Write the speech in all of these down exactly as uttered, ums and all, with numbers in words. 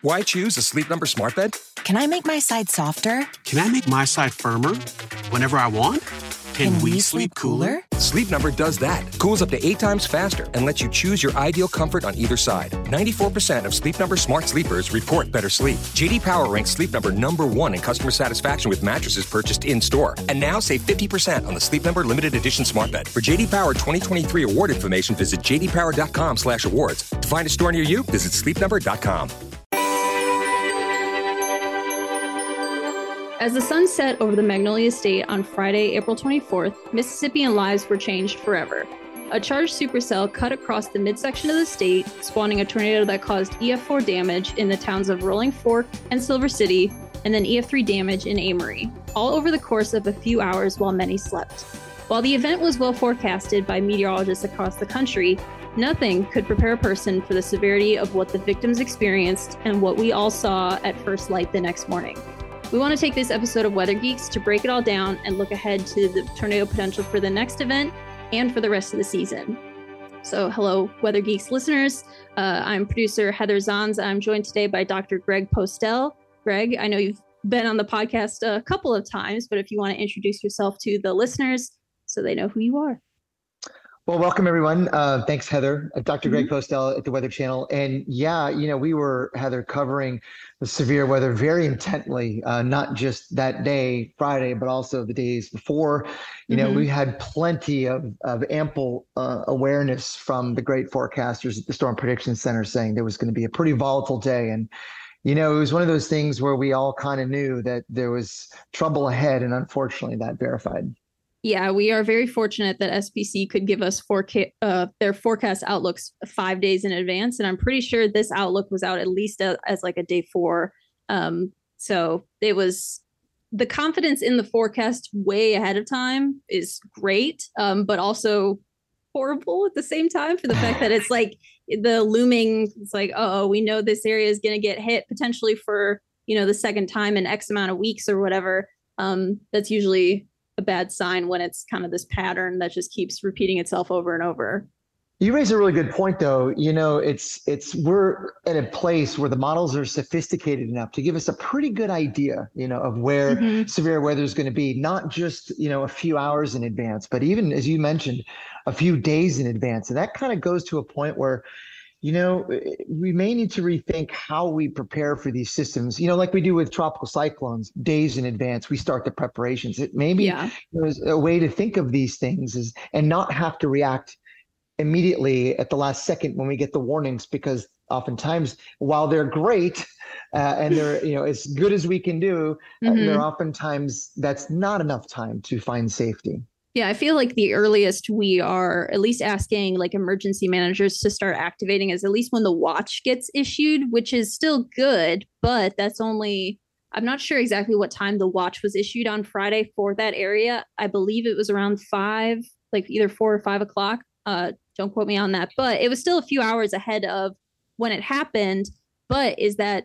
Why choose a Sleep Number smart bed? Can I make my side softer? Can I make my side firmer? Whenever I want? Can, Can we, we sleep cooler? cooler? Sleep Number does that. Cools up to eight times faster and lets you choose your ideal comfort on either side. ninety-four percent of Sleep Number smart sleepers report better sleep. J D. Power ranks Sleep Number number one in customer satisfaction with mattresses purchased in-store. And now save fifty percent on the Sleep Number limited edition smart bed. For J D. Power twenty twenty-three award information, visit j d power dot com slash awards. To find a store near you, visit sleep number dot com. As the sun set over the Magnolia State on Friday, April twenty-fourth, Mississippian lives were changed forever. A charged supercell cut across the midsection of the state, spawning a tornado that caused E F four damage in the towns of Rolling Fork and Silver City, and then E F three damage in Amory, all over the course of a few hours while many slept. While the event was well forecasted by meteorologists across the country, nothing could prepare a person for the severity of what the victims experienced and what we all saw at first light the next morning. We want to take this episode of Weather Geeks to break it all down and look ahead to the tornado potential for the next event and for the rest of the season. So hello, Weather Geeks listeners. Uh, I'm producer Heather Zans. I'm joined today by Doctor Greg Postel. Greg, I know you've been on the podcast a couple of times, but if you want to introduce yourself to the listeners so they know who you are. Well, welcome everyone. Uh, thanks, Heather. Uh, Doctor Mm-hmm. Greg Postel at the Weather Channel. And yeah, you know, we were, Heather, covering the severe weather very intently, uh, not just that day, Friday, but also the days before. You mm-hmm. know, we had plenty of, of ample uh, awareness from the great forecasters at the Storm Prediction Center saying there was going to be a pretty volatile day. And, you know, it was one of those things where we all kind of knew that there was trouble ahead. And unfortunately, that verified. Yeah, we are very fortunate that S P C could give us foreca- uh, their forecast outlooks five days in advance. And I'm pretty sure this outlook was out at least a, as like a day four. Um, so it was the confidence in the forecast way ahead of time is great, um, but also horrible at the same time for the fact that it's like the looming, it's like, oh, we know this area is going to get hit potentially for, you know, the second time in X amount of weeks or whatever. Um, that's usually a bad sign when it's kind of this pattern that just keeps repeating itself over and over. You raise a really good point though. You know, it's, it's, we're at a place where the models are sophisticated enough to give us a pretty good idea, you know, of where mm-hmm. severe weather is going to be, not just, you know, a few hours in advance, but even as you mentioned, a few days in advance. And that kind of goes to a point where, you know, we may need to rethink how we prepare for these systems. You know, like we do with tropical cyclones, days in advance, we start the preparations. It maybe yeah. there's a way to think of these things is and not have to react immediately at the last second when we get the warnings, because oftentimes while they're great uh, and they're, you know, as good as we can do, mm-hmm. uh, they're oftentimes that's not enough time to find safety. Yeah, I feel like the earliest we are at least asking like emergency managers to start activating is at least when the watch gets issued, which is still good, but that's only, I'm not sure exactly what time the watch was issued on Friday for that area. I believe it was around five, like either four or five o'clock. Uh, don't quote me on that, but it was still a few hours ahead of when it happened. But is that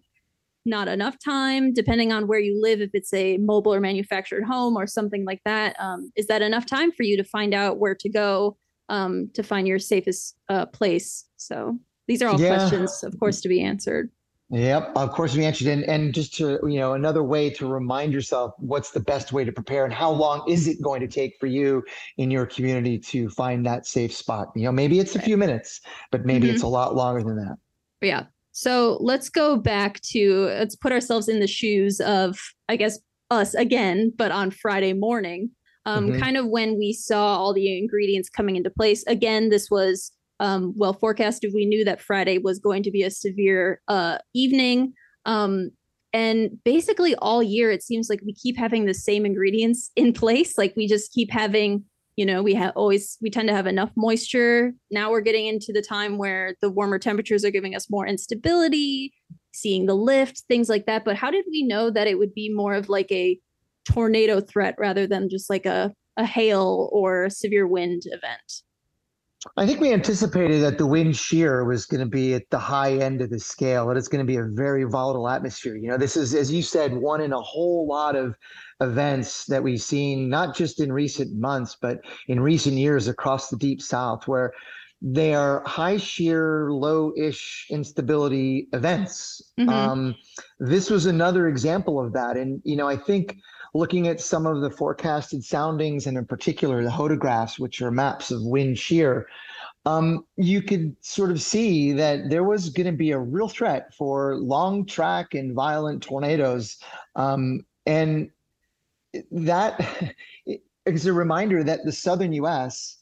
not enough time, depending on where you live, if it's a mobile or manufactured home or something like that? Um, is that enough time for you to find out where to go um, to find your safest uh, place? So these are all yeah. questions, of course, to be answered. Yep, of course we answered. And, and just to, you know, another way to remind yourself what's the best way to prepare and how long is it going to take for you in your community to find that safe spot? You know, maybe it's right. a few minutes, but maybe mm-hmm. it's a lot longer than that. Yeah. So let's go back to, let's put ourselves in the shoes of, I guess, us again, but on Friday morning, um, mm-hmm. kind of when we saw all the ingredients coming into place. Again, this was um, well forecasted. We knew that Friday was going to be a severe uh, evening. Um, and basically all year, it seems like we keep having the same ingredients in place. Like we just keep having, you know, we have always, we tend to have enough moisture. Now we're getting into the time where the warmer temperatures are giving us more instability. seeing the lift, things like that. But how did we know that it would be more of like a tornado threat rather than just like a, a hail or severe wind event? I think we anticipated that the wind shear was going to be at the high end of the scale, and it's going to be a very volatile atmosphere. You know, this is, as you said, one in a whole lot of events that we've seen, not just in recent months, but in recent years across the Deep South, where they are high shear, low-ish instability events. Mm-hmm. Um, this was another example of that. And, you know, I think looking at some of the forecasted soundings, and in particular the hodographs, which are maps of wind shear, um, you could sort of see that there was going to be a real threat for long track and violent tornadoes. Um, and that is a reminder that the southern U S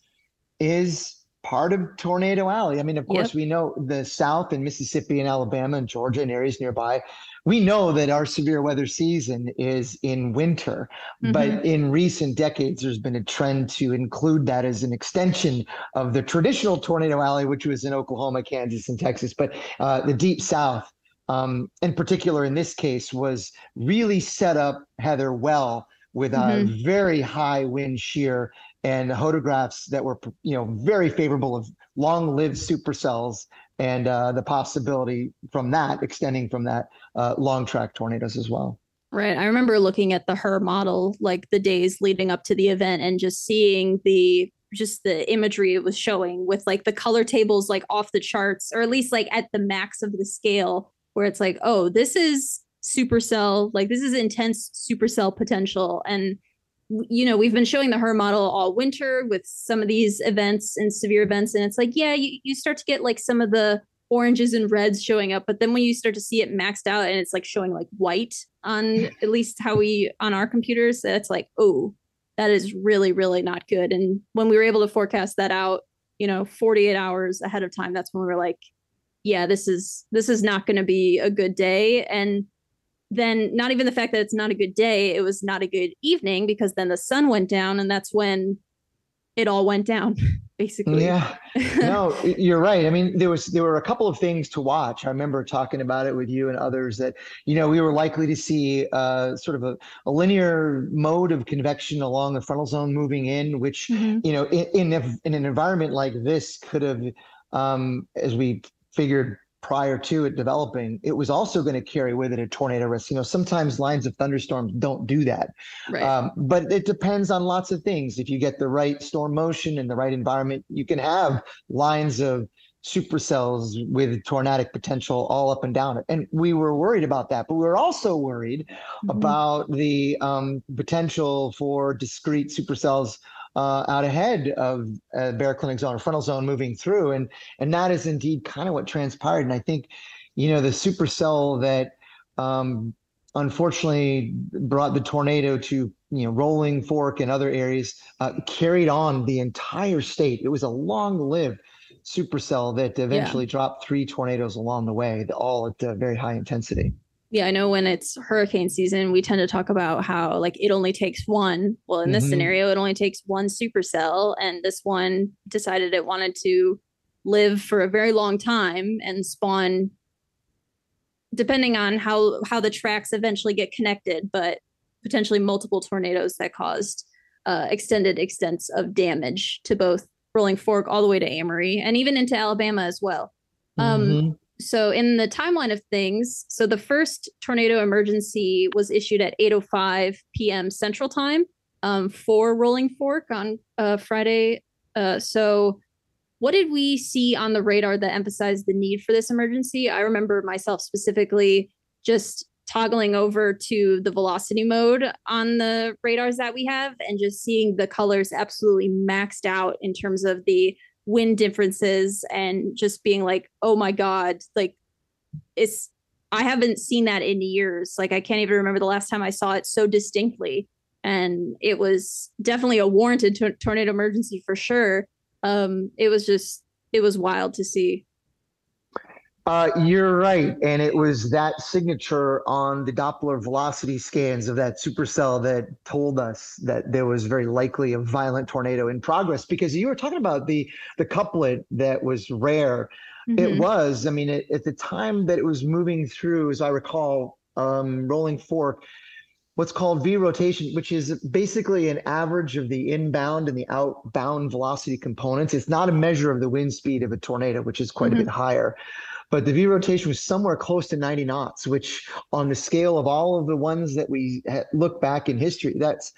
is part of Tornado Alley. I mean, of course, yep. we know the South and Mississippi and Alabama and Georgia and areas nearby. We know that our severe weather season is in winter, mm-hmm. but in recent decades, there's been a trend to include that as an extension of the traditional Tornado Alley, which was in Oklahoma, Kansas, and Texas. But uh, the Deep South, um, in particular, in this case, was really set up, Heather, well with a mm-hmm. very high wind shear and hodographs that were, you know, very favorable of long-lived supercells and uh, the possibility from that, extending from that, uh, long-track tornadoes as well. Right. I remember looking at the H R R R model, like the days leading up to the event, and just seeing the just the imagery it was showing with like the color tables like off the charts, or at least like at the max of the scale, where it's like, oh, this is supercell, like this is intense supercell potential. And you know, we've been showing the H R R R model all winter with some of these events and severe events. And it's like, yeah, you, you start to get like some of the oranges and reds showing up. But then when you start to see it maxed out and it's like showing like white on at least how we on our computers, that's like, oh, that is really, really not good. And when we were able to forecast that out, you know, forty-eight hours ahead of time, that's when we were like, yeah, this is this is not going to be a good day. And then not even the fact that it's not a good day, it was not a good evening, because then the sun went down and that's when it all went down, basically. Yeah, no, you're right. I mean, there was there were a couple of things to watch. I remember talking about it with you and others that, you know, we were likely to see uh, sort of a, a linear mode of convection along the frontal zone moving in, which, mm-hmm. you know, in, in, in an environment like this could have, um, as we figured, prior to it developing, it was also going to carry with it a tornado risk. You know, sometimes lines of thunderstorms don't do that. Right. Um, but it depends on lots of things. If you get the right storm motion and the right environment, you can have lines of supercells with tornadic potential all up and down it. And we were worried about that, but we were also worried mm-hmm. about the um, potential for discrete supercells Uh, out ahead of uh, baroclinic zone or frontal zone moving through. And and that is indeed kind of what transpired. And I think, you know, the supercell that um, unfortunately brought the tornado to, you know, Rolling Fork and other areas uh, carried on the entire state. It was a long-lived supercell that eventually yeah. dropped three tornadoes along the way, all at uh, very high intensity. Yeah, I know when it's hurricane season, we tend to talk about how like it only takes one. Well, in this mm-hmm. scenario, it only takes one supercell. And this one decided it wanted to live for a very long time and spawn, depending on how, how the tracks eventually get connected, but potentially multiple tornadoes that caused uh, extended extents of damage to both Rolling Fork all the way to Amory and even into Alabama as well. Um, mm-hmm. So in the timeline of things, so the first tornado emergency was issued at eight oh five p.m. Central Time um, for Rolling Fork on uh, Friday. Uh, so what did we see on the radar that emphasized the need for this emergency? I remember myself specifically just toggling over to the velocity mode on the radars that we have and just seeing the colors absolutely maxed out in terms of the wind differences and just being like, oh my God, like it's, I haven't seen that in years. Like I can't even remember the last time I saw it so distinctly. And it was definitely a warranted t- tornado emergency for sure. Um, it was just, it was wild to see. Uh, you're right. And it was that signature on the Doppler velocity scans of that supercell that told us that there was very likely a violent tornado in progress, because you were talking about the the couplet that was rare Mm-hmm. It was. I mean, it, at the time that it was moving through, as I recall, um, Rolling Fork, what's called V rotation, which is basically an average of the inbound and the outbound velocity components. It's not a measure of the wind speed of a tornado, which is quite mm-hmm. a bit higher. But the V rotation was somewhere close to ninety knots, which on the scale of all of the ones that we look back in history, that's,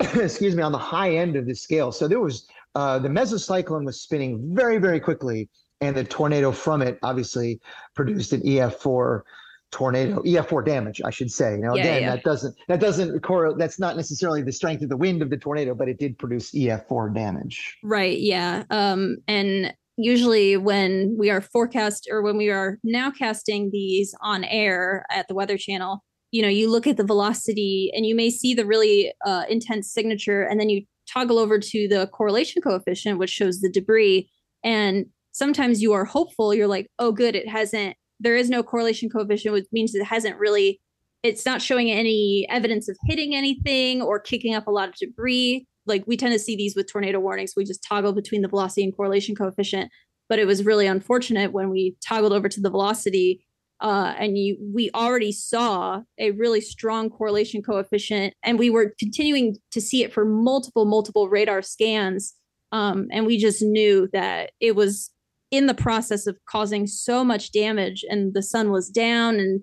excuse me, on the high end of the scale. So there was, uh, the mesocyclone was spinning very, very quickly. And the tornado from it obviously produced an E F four tornado, E F four damage, I should say. Now, yeah, again, yeah. that doesn't, that doesn't correlate. That's not necessarily the strength of the wind of the tornado, but it did produce E F four damage. Right. Yeah. Um, and usually when we are forecast or when we are nowcasting these on air at the Weather Channel, you know, you look at the velocity and you may see the really uh, intense signature, and then you toggle over to the correlation coefficient, which shows the debris. And sometimes you are hopeful. You're like, oh, good. It hasn't, there is no correlation coefficient, which means it hasn't really, it's not showing any evidence of hitting anything or kicking up a lot of debris. Like we tend to see these with tornado warnings. We just toggle between the velocity and correlation coefficient, but it was really unfortunate when we toggled over to the velocity uh, and you, we already saw a really strong correlation coefficient, and we were continuing to see it for multiple, multiple radar scans. Um, and we just knew that it was in the process of causing so much damage, and the sun was down, and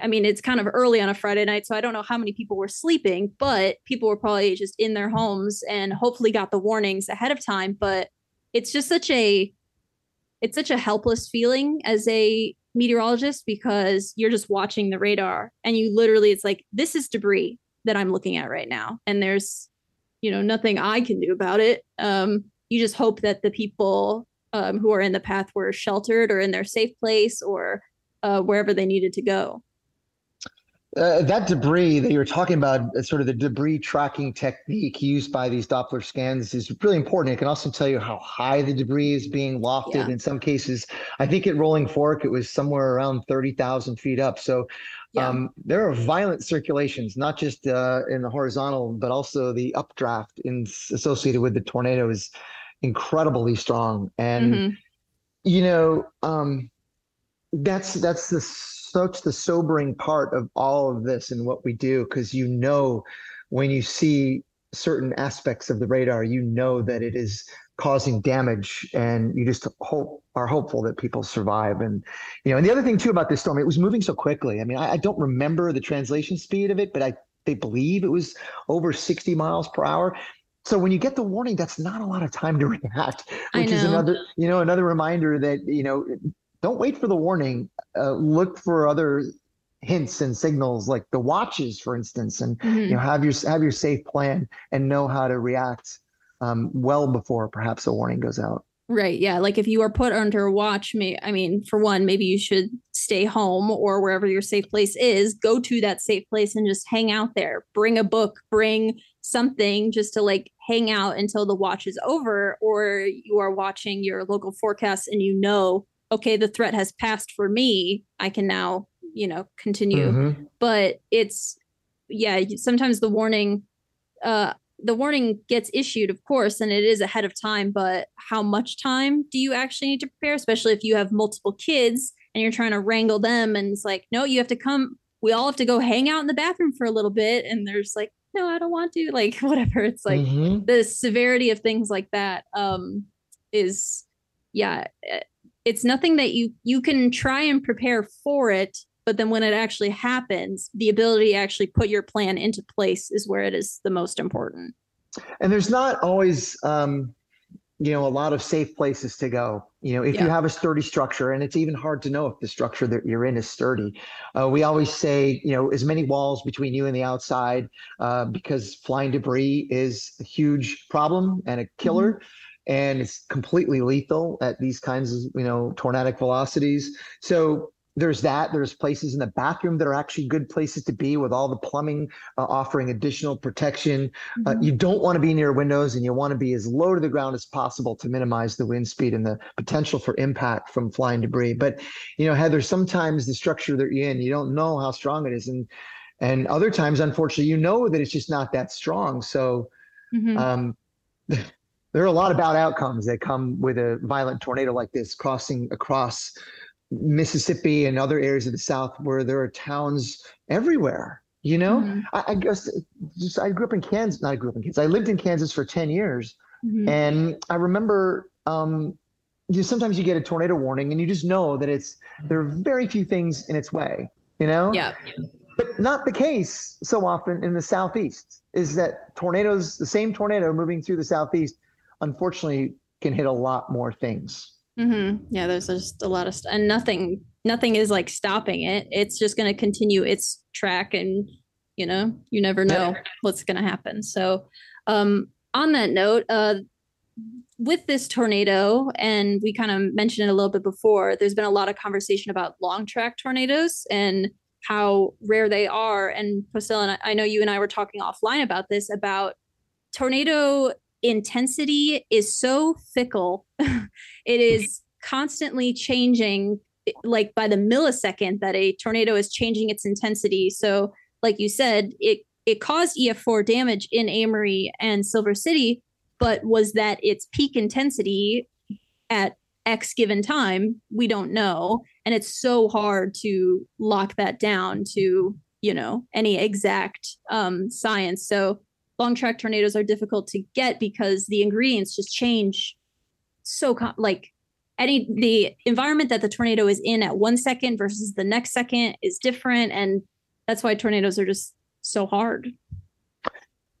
I mean, it's kind of early on a Friday night, so I don't know how many people were sleeping, but people were probably just in their homes and hopefully got the warnings ahead of time. But it's just such a, it's such a helpless feeling as a meteorologist, because you're just watching the radar and you literally, it's like, this is debris that I'm looking at right now. And there's, you know, nothing I can do about it. Um, you just hope that the people um, who are in the path were sheltered or in their safe place or uh, wherever they needed to go. Uh, that debris that you were talking about, sort of the debris tracking technique used by these Doppler scans, is really important. It can also tell you how high the debris is being lofted. Yeah. In some cases, I think at Rolling Fork, it was somewhere around thirty thousand feet up. So yeah. um, there are violent circulations, not just uh, in the horizontal, but also the updraft in, associated with the tornado is incredibly strong. And, mm-hmm. you know, um, that's that's the That's the sobering part of all of this and what we do, because you know, when you see certain aspects of the radar, you know that it is causing damage, and you just hope are hopeful that people survive. And you know, and the other thing too about this storm, it was moving so quickly. I mean, I, I don't remember the translation speed of it, but I they believe it was over sixty miles per hour. So when you get the warning, that's not a lot of time to react, which is another you know another reminder that you know. Don't wait for the warning. Uh, look for other hints and signals, like the watches, for instance, and mm-hmm. you know, have your have your safe plan and know how to react um, well before perhaps a warning goes out. Right. Yeah. Like if you are put under a watch, may, I mean, for one, maybe you should stay home or wherever your safe place is. Go to that safe place and just hang out there. Bring a book. Bring something just to like hang out until the watch is over, or you are watching your local forecast and you know. Okay, the threat has passed for me. I can now, you know, continue. Mm-hmm. But it's, yeah, sometimes the warning, uh, the warning gets issued, of course, and it is ahead of time. But how much time do you actually need to prepare, especially if you have multiple kids and you're trying to wrangle them? And it's like, no, you have to come. We all have to go hang out in the bathroom for a little bit. And there's like, no, I don't want to. Like, whatever. It's like mm-hmm. the severity of things like that um, is, yeah. It's nothing that you you can try and prepare for it, but then when it actually happens, the ability to actually put your plan into place is where it is the most important. And there's not always, um, you know, a lot of safe places to go. You know, if yeah. you have a sturdy structure, and it's even hard to know if the structure that you're in is sturdy. Uh, we always say, you know, as many walls between you and the outside, uh, because flying debris is a huge problem and a killer. Mm-hmm. And it's completely lethal at these kinds of, you know, tornadic velocities. So there's that. There's places in the bathroom that are actually good places to be, with all the plumbing uh, offering additional protection. Mm-hmm. Uh, you don't want to be near windows, and you want to be as low to the ground as possible to minimize the wind speed and the potential for impact from flying debris. But, you know, Heather, sometimes the structure that you're in, you don't know how strong it is. And, and other times, unfortunately, you know that it's just not that strong. So, mm-hmm. um there are a lot of bad outcomes that come with a violent tornado like this crossing across Mississippi and other areas of the South where there are towns everywhere. You know, mm-hmm. I, I guess just I grew up in Kansas, not I grew up in Kansas. I lived in Kansas for ten years. Mm-hmm. And I remember um, you sometimes you get a tornado warning and you just know that it's there are very few things in its way, you know? Yeah. But not the case so often in the Southeast is that tornadoes, the same tornado moving through the Southeast, unfortunately, can hit a lot more things. Mm-hmm. Yeah, there's just a lot of st- and nothing, nothing is like stopping it. It's just going to continue its track, and you know, you never know yeah. what's going to happen. So, um, on that note, uh, with this tornado, and we kind of mentioned it a little bit before, there's been a lot of conversation about long track tornadoes and how rare they are. And Postel, and I, I know you and I were talking offline about this, about tornado intensity is so fickle. It is constantly changing, like by the millisecond that a tornado is changing its intensity. So like you said, it, it caused E F four damage in Amory and Silver City, but was that its peak intensity at X given time? We don't know. And it's so hard to lock that down to, you know, any exact um, science. So long track tornadoes are difficult to get because the ingredients just change. So com- like any, the environment that the tornado is in at one second versus the next second is different. And that's why tornadoes are just so hard.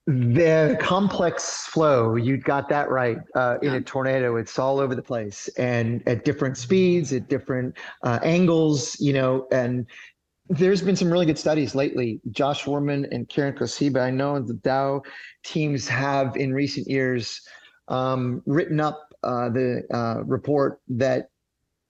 The complex flow, you got that right. Uh, in a tornado, it's all over the place and at different speeds, at different uh, angles, you know, and there's been some really good studies lately. Josh Wurman and Karen Kosiba, I know the D O W teams have in recent years um, written up uh, the uh, report that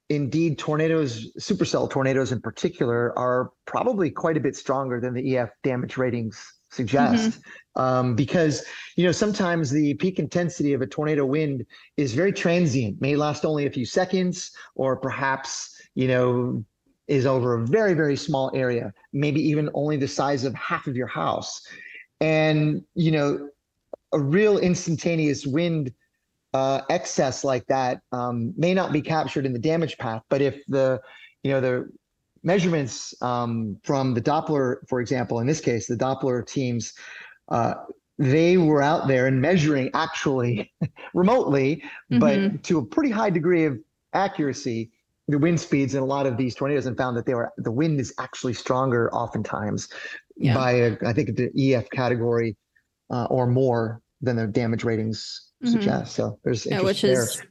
indeed tornadoes, supercell tornadoes in particular, are probably quite a bit stronger than the E F damage ratings suggest. Mm-hmm. Um, because, you know, sometimes the peak intensity of a tornado wind is very transient, may last only a few seconds, or perhaps, you know, is over a very, very small area, maybe even only the size of half of your house. And, you know, a real instantaneous wind uh, excess like that um, may not be captured in the damage path. But if the, you know, the measurements um, from the Doppler, for example, in this case, the Doppler teams, uh, they were out there and measuring actually remotely, mm-hmm. but to a pretty high degree of accuracy, the wind speeds in a lot of these tornadoes, and found that they were the wind is actually stronger oftentimes yeah. by a, I think the E F category uh, or more than the damage ratings mm-hmm. suggest. So there's yeah, which there. is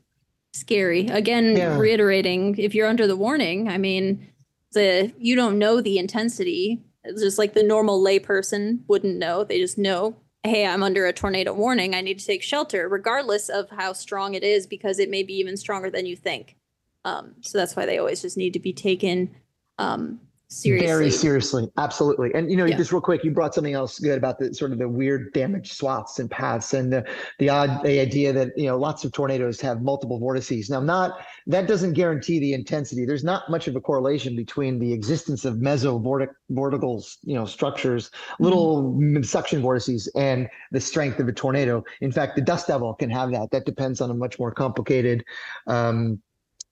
scary. Again, yeah. reiterating, if you're under the warning, I mean, the you don't know the intensity. It's just like the normal layperson wouldn't know. They just know, hey, I'm under a tornado warning. I need to take shelter, regardless of how strong it is, because it may be even stronger than you think. Um, so that's why they always just need to be taken um, seriously. Very seriously. Absolutely. And, you know, yeah. just real quick, you brought something else good about the sort of the weird damage swaths and paths, and the, the odd the idea that, you know, lots of tornadoes have multiple vortices. Now, not that doesn't guarantee the intensity. There's not much of a correlation between the existence of mesovorticals, you know, structures, little mm-hmm. suction vortices, and the strength of a tornado. In fact, the dust devil can have that. That depends on a much more complicated um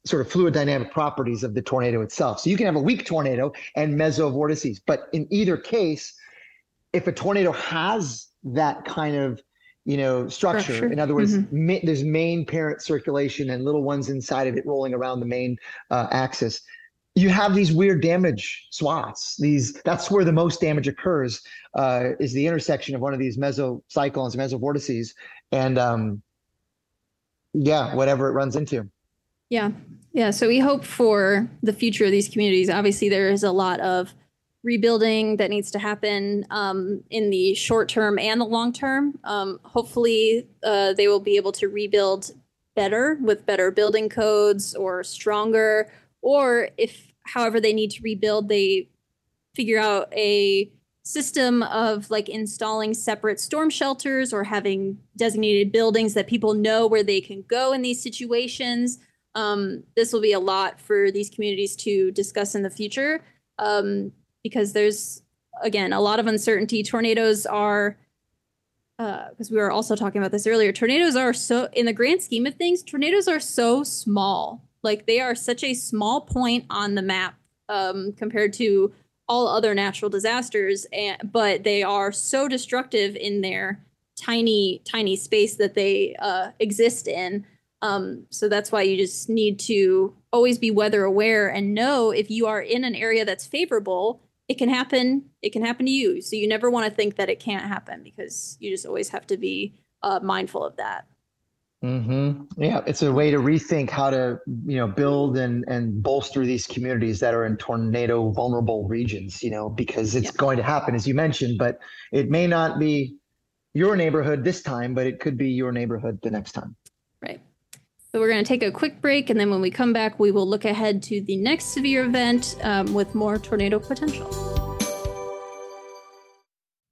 sort of fluid dynamic properties of the tornado itself. So you can have a weak tornado and mesovortices, but in either case, if a tornado has that kind of, you know, structure, structure. in other words, mm-hmm. ma- there's main parent circulation and little ones inside of it rolling around the main uh, axis, you have these weird damage swaths. These, that's where the most damage occurs, uh, is the intersection of one of these mesocyclones, mesovortices, and um, yeah, whatever it runs into. Yeah. Yeah. So we hope for the future of these communities. Obviously, there is a lot of rebuilding that needs to happen um, in the short term and the long term. Um, hopefully, uh, they will be able to rebuild better with better building codes or stronger, or if however they need to rebuild, they figure out a system of like installing separate storm shelters or having designated buildings that people know where they can go in these situations. Um, this will be a lot for these communities to discuss in the future um, because there's, again, a lot of uncertainty. Tornadoes are because uh, we were also talking about this earlier, tornadoes are so, in the grand scheme of things, tornadoes are so small. Like, they are such a small point on the map um, compared to all other natural disasters, and, but they are so destructive in their tiny, tiny space that they uh, exist in. Um, so that's why you just need to always be weather aware and know if you are in an area that's favorable, it can happen. It can happen to you. So you never want to think that it can't happen, because you just always have to be uh, mindful of that. Mm-hmm. Yeah, it's a way to rethink how to, you know, build and, and bolster these communities that are in tornado vulnerable regions, you know, because it's yeah. going to happen, as you mentioned, but it may not be your neighborhood this time, but it could be your neighborhood the next time. Right. So we're going to take a quick break, and then when we come back, we will look ahead to the next severe event um, with more tornado potential.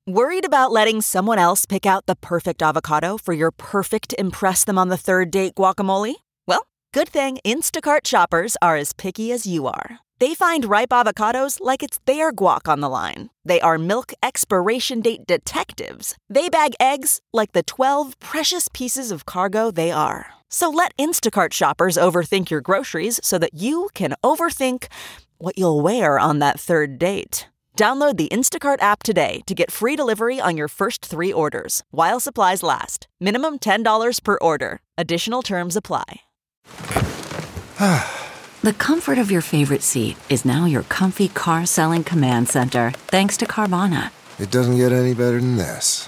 Worried about letting someone else pick out the perfect avocado for your perfect impress them on the third date guacamole? Well, good thing Instacart shoppers are as picky as you are. They find ripe avocados like it's their guac on the line. They are milk expiration date detectives. They bag eggs like the twelve precious pieces of cargo they are. So let Instacart shoppers overthink your groceries so that you can overthink what you'll wear on that third date. Download the Instacart app today to get free delivery on your first three orders, while supplies last. Minimum ten dollars per order. Additional terms apply. The comfort of your favorite seat is now your comfy car selling command center, thanks to Carvana. It doesn't get any better than this.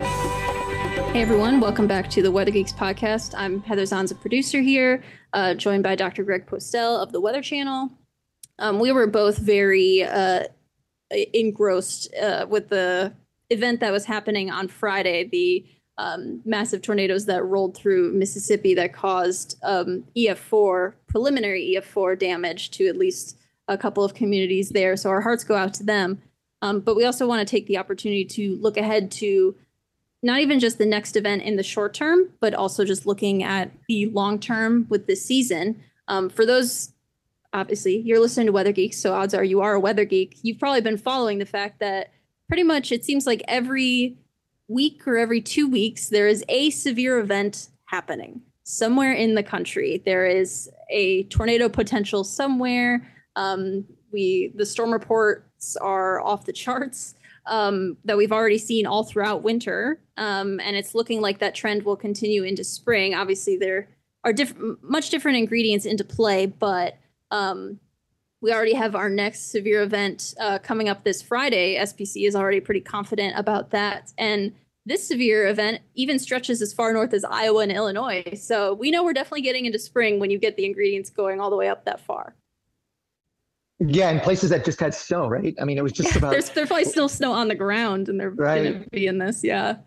Hey everyone, welcome back to the Weather Geeks podcast. I'm Heather Zans, a producer here, uh, joined by Doctor Greg Postel of the Weather Channel. Um, we were both very uh, engrossed uh, with the event that was happening on Friday, the um, massive tornadoes that rolled through Mississippi that caused um, E F four, preliminary E F four damage to at least a couple of communities there. So our hearts go out to them. Um, but we also want to take the opportunity to look ahead to not even just the next event in the short term, but also just looking at the long term with this season. Um, for those, obviously, you're listening to Weather Geeks, so odds are you are a weather geek. You've probably been following the fact that pretty much it seems like every week or every two weeks, there is a severe event happening somewhere in the country. There is a tornado potential somewhere. Um, we the storm reports are off the charts. Um, that we've already seen all throughout winter. Um, and it's looking like that trend will continue into spring. Obviously, there are diff- much different ingredients into play, but um, we already have our next severe event uh, coming up this Friday. S P C is already pretty confident about that. And this severe event even stretches as far north as Iowa and Illinois. So we know we're definitely getting into spring when you get the ingredients going all the way up that far. Yeah, and places that just had snow, right? I mean, it was just yeah, about... There's, there's probably still snow on the ground, and they're right. going to be in this, yeah.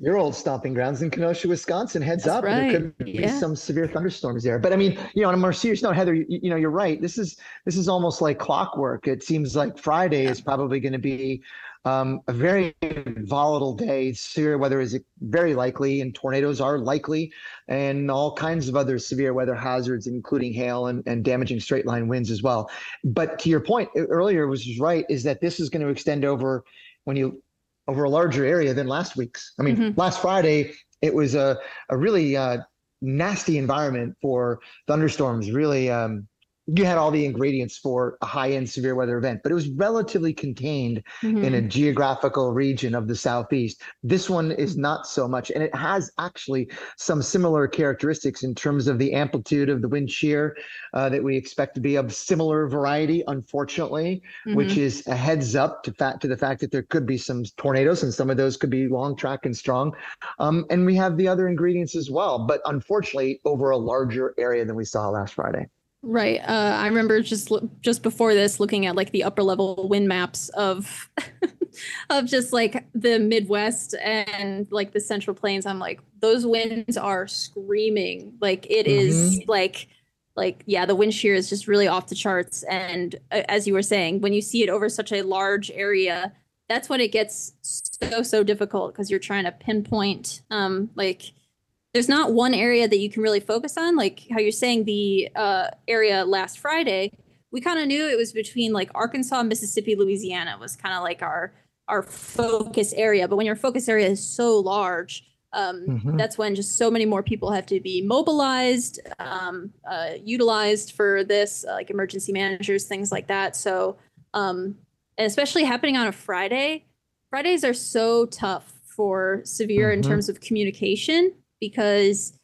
Your old stomping grounds in Kenosha, Wisconsin, heads That's up. Right. There could be yeah. some severe thunderstorms there. But I mean, you know, on a more serious note, Heather, you, you know, you're right. This is this is almost like clockwork. It seems like Friday yeah. is probably going to be um, a very volatile day. Severe weather is very likely, and tornadoes are likely, and all kinds of other severe weather hazards, including hail and, and damaging straight line winds as well. But to your point earlier, which is right, is that this is going to extend over when you over a larger area than last week's. I mean, mm-hmm. last Friday, it was a, a really uh, nasty environment for thunderstorms, really um, you had all the ingredients for a high-end severe weather event, but it was relatively contained mm-hmm. in a geographical region of the Southeast. This one is not so much, and it has actually some similar characteristics in terms of the amplitude of the wind shear uh, that we expect to be of similar variety, unfortunately, mm-hmm. which is a heads up to, fa- to the fact that there could be some tornadoes, and some of those could be long, track, and strong. Um, and we have the other ingredients as well, but unfortunately over a larger area than we saw last Friday. Right. Uh, I remember just just before this looking at like the upper level wind maps of of just like the Midwest and like the Central Plains. I'm like, those winds are screaming, like it mm-hmm. is like like, yeah, the wind shear is just really off the charts. And uh, as you were saying, when you see it over such a large area, that's when it gets so, so difficult because you're trying to pinpoint um, like there's not one area that you can really focus on, like how you're saying the uh, area last Friday. We kind of knew it was between like Arkansas, Mississippi, Louisiana was kind of like our our focus area. But when your focus area is so large, um, mm-hmm. that's when just so many more people have to be mobilized, um, uh, utilized for this, uh, like emergency managers, things like that. So um, and especially happening on a Friday. Fridays are so tough for severe mm-hmm. in terms of communication, because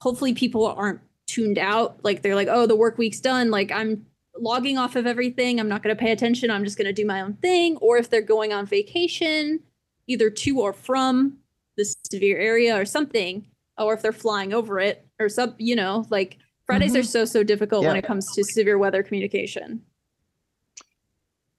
hopefully people aren't tuned out. Like they're like, oh, the work week's done. Like I'm logging off of everything. I'm not going to pay attention. I'm just going to do my own thing. Or if they're going on vacation, either to or from the severe area or something, or if they're flying over it or some, you know, like Fridays mm-hmm. are so, so difficult yeah. when it comes to severe weather communication.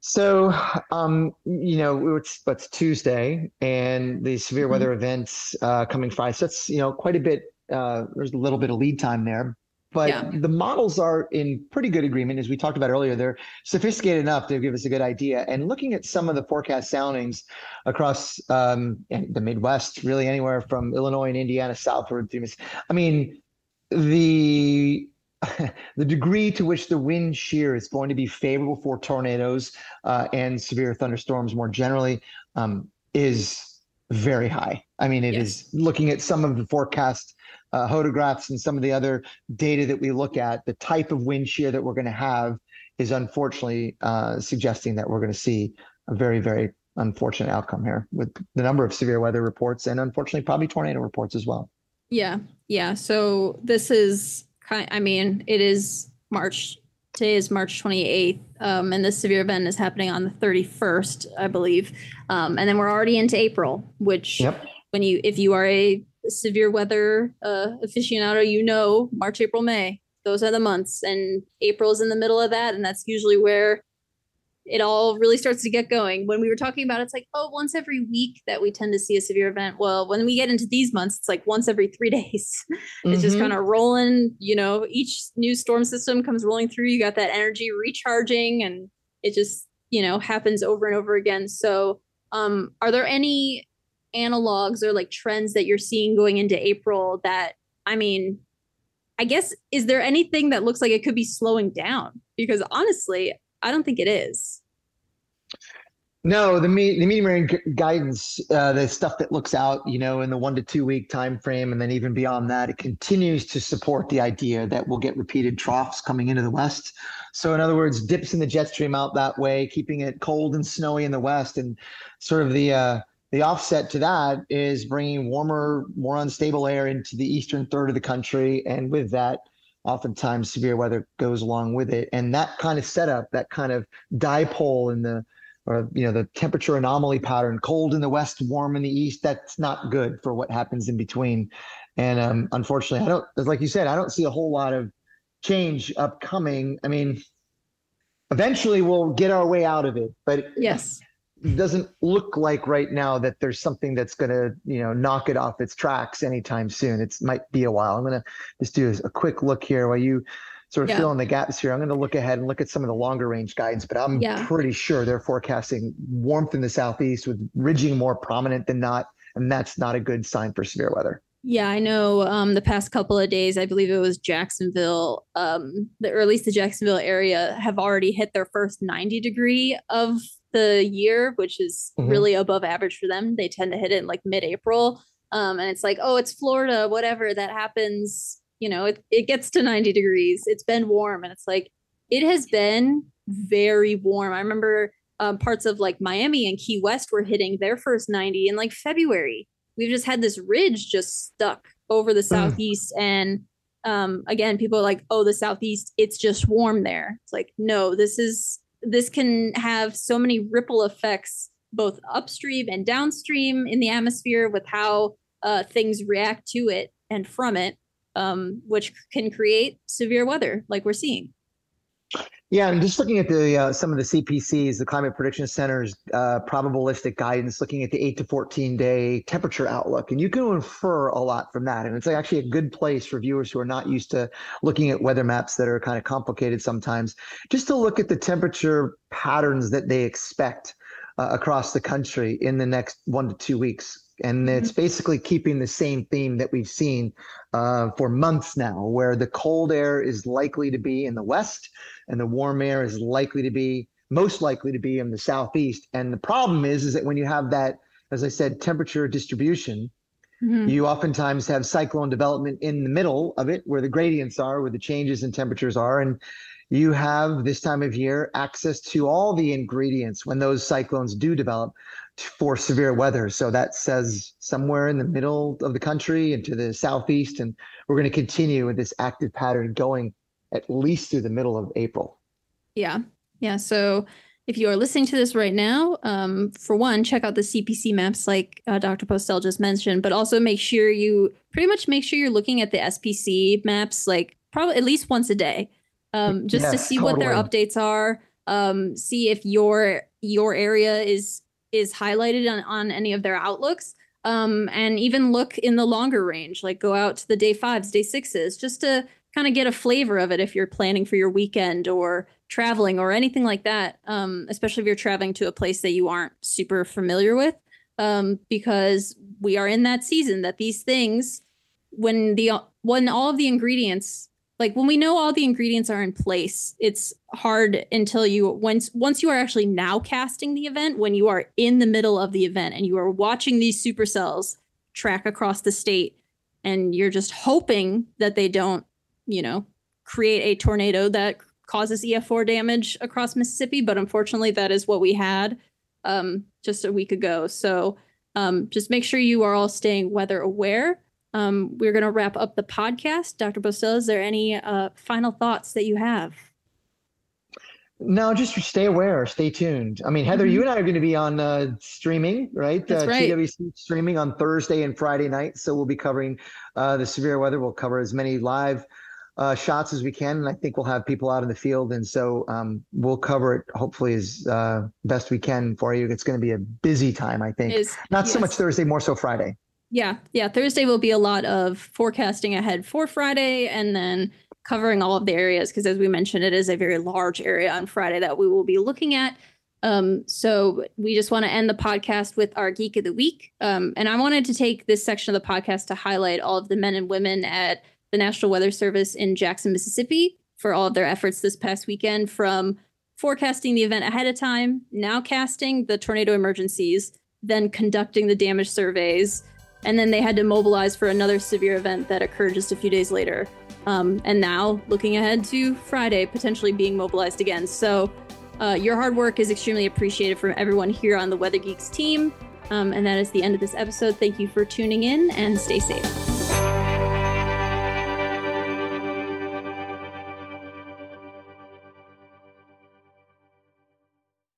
So, um, you know, it's, it's Tuesday and the severe weather mm-hmm. events uh, coming Friday. So that's, you know, quite a bit. Uh, there's a little bit of lead time there. But yeah. the models are in pretty good agreement. As we talked about earlier, they're sophisticated enough to give us a good idea. And looking at some of the forecast soundings across um, the Midwest, really anywhere from Illinois and Indiana southward through Miss, I mean, the... the degree to which the wind shear is going to be favorable for tornadoes uh, and severe thunderstorms more generally um, is very high. I mean, it yes. is looking at some of the forecast uh, hodographs and some of the other data that we look at, the type of wind shear that we're going to have is unfortunately uh, suggesting that we're going to see a very, very unfortunate outcome here with the number of severe weather reports and unfortunately probably tornado reports as well. Yeah. Yeah. So this is... I mean, it is March. Today is March twenty-eighth, um, and this severe event is happening on the thirty-first, I believe. Um, and then we're already into April, which yep. when you, if you are a severe weather uh, aficionado, you know, March, April, May, those are the months. And April is in the middle of that. And that's usually where it all really starts to get going. When we were talking about it, it's like, oh, once every week that we tend to see a severe event. Well, when we get into these months, it's like once every three days. It's mm-hmm. just kind of rolling, you know, each new storm system comes rolling through. You got that energy recharging and it just, you know, happens over and over again. So um, are there any analogs or like trends that you're seeing going into April that, I mean, I guess, is there anything that looks like it could be slowing down? Because honestly, I don't think it is. No, the me- the medium range guidance, uh, the stuff that looks out, you know, in the one to two week time frame, and then even beyond that, it continues to support the idea that we'll get repeated troughs coming into the West. So in other words, dips in the jet stream out that way, keeping it cold and snowy in the West, and sort of the uh, the offset to that is bringing warmer, more unstable air into the eastern third of the country, and with that, oftentimes severe weather goes along with it. And that kind of setup, that kind of dipole in the, or, you know, the temperature anomaly pattern, cold in the West, warm in the East, that's not good for what happens in between. And um, unfortunately, I don't, like you said, I don't see a whole lot of change upcoming. I mean, eventually we'll get our way out of it, but yes, it doesn't look like right now that there's something that's going to, you know, knock it off its tracks anytime soon. It might be a while. I'm going to just do a quick look here while you sort of yeah. fill in the gaps here. I'm going to look ahead and look at some of the longer range guidance, but I'm yeah. pretty sure they're forecasting warmth in the Southeast with ridging more prominent than not. And that's not a good sign for severe weather. Yeah, I know um, the past couple of days, I believe it was Jacksonville, um, the, or at least the Jacksonville area have already hit their first ninety degree of the year, which is mm-hmm. really above average for them. They tend to hit it in like mid-April. Um, and it's like, oh, it's Florida, whatever that happens. You know, it, it gets to ninety degrees. It's been warm. And it's like, it has been very warm. I remember um, parts of like Miami and Key West were hitting their first ninety in like February. We've just had this ridge just stuck over the Southeast. And um, again, people are like, oh, the Southeast, it's just warm there. It's like, no, this is, this can have so many ripple effects, both upstream and downstream in the atmosphere with how uh, things react to it and from it, um, which can create severe weather like we're seeing. Yeah, and just looking at the uh, some of the C P Cs, the Climate Prediction Center's uh, probabilistic guidance, looking at the eight to fourteen day temperature outlook, and you can infer a lot from that. And it's actually a good place for viewers who are not used to looking at weather maps that are kind of complicated sometimes, just to look at the temperature patterns that they expect uh, across the country in the next one to two weeks. And it's basically keeping the same theme that we've seen uh, for months now, where the cold air is likely to be in the west and the warm air is likely to be, most likely to be in the southeast. And the problem is, is that when you have that, as I said, temperature distribution, mm-hmm. you oftentimes have cyclone development in the middle of it, where the gradients are, where the changes in temperatures are. And you have this time of year access to all the ingredients when those cyclones do develop for severe weather. So that says somewhere in the middle of the country and to the southeast, and we're going to continue with this active pattern going at least through the middle of April. Yeah. Yeah. So if you are listening to this right now, um, for one, check out the C P C maps like uh, Doctor Postel just mentioned, but also make sure you pretty much make sure you're looking at the S P C maps, like probably at least once a day, um, just yes, to see totally. what their updates are, um, see if your your area is is highlighted on, on any of their outlooks, um, and even look in the longer range, like go out to the day fives, day sixes, just to kind of get a flavor of it if you're planning for your weekend or traveling or anything like that, um, especially if you're traveling to a place that you aren't super familiar with, um, because we are in that season that these things, when the when all of the ingredients, like when we know all the ingredients are in place, it's hard until you once once you are actually now casting the event, when you are in the middle of the event and you are watching these supercells track across the state and you're just hoping that they don't, you know, create a tornado that causes E F four damage across Mississippi. But unfortunately, that is what we had um, just a week ago. So um, just make sure you are all staying weather aware. Um, we're going to wrap up the podcast. Doctor Postel, is there any uh, final thoughts that you have? No, just stay aware, stay tuned. I mean, Heather, mm-hmm. you and I are going to be on uh, streaming, right? That's uh, right. T W C streaming on Thursday and Friday night. So we'll be covering uh, the severe weather. We'll cover as many live uh, shots as we can. And I think we'll have people out in the field. And so um, we'll cover it hopefully as uh, best we can for you. It's going to be a busy time, I think. Is, Not yes. so much Thursday, more so Friday. Yeah. Yeah. Thursday will be a lot of forecasting ahead for Friday and then covering all of the areas, because as we mentioned, it is a very large area on Friday that we will be looking at. Um, so we just want to end the podcast with our Geek of the Week. Um, and I wanted to take this section of the podcast to highlight all of the men and women at the National Weather Service in Jackson, Mississippi, for all of their efforts this past weekend, from forecasting the event ahead of time, now casting the tornado emergencies, then conducting the damage surveys. And then they had to mobilize for another severe event that occurred just a few days later. Um, and now looking ahead to Friday, potentially being mobilized again. So uh, your hard work is extremely appreciated from everyone here on the Weather Geeks team. Um, and that is the end of this episode. Thank you for tuning in and stay safe.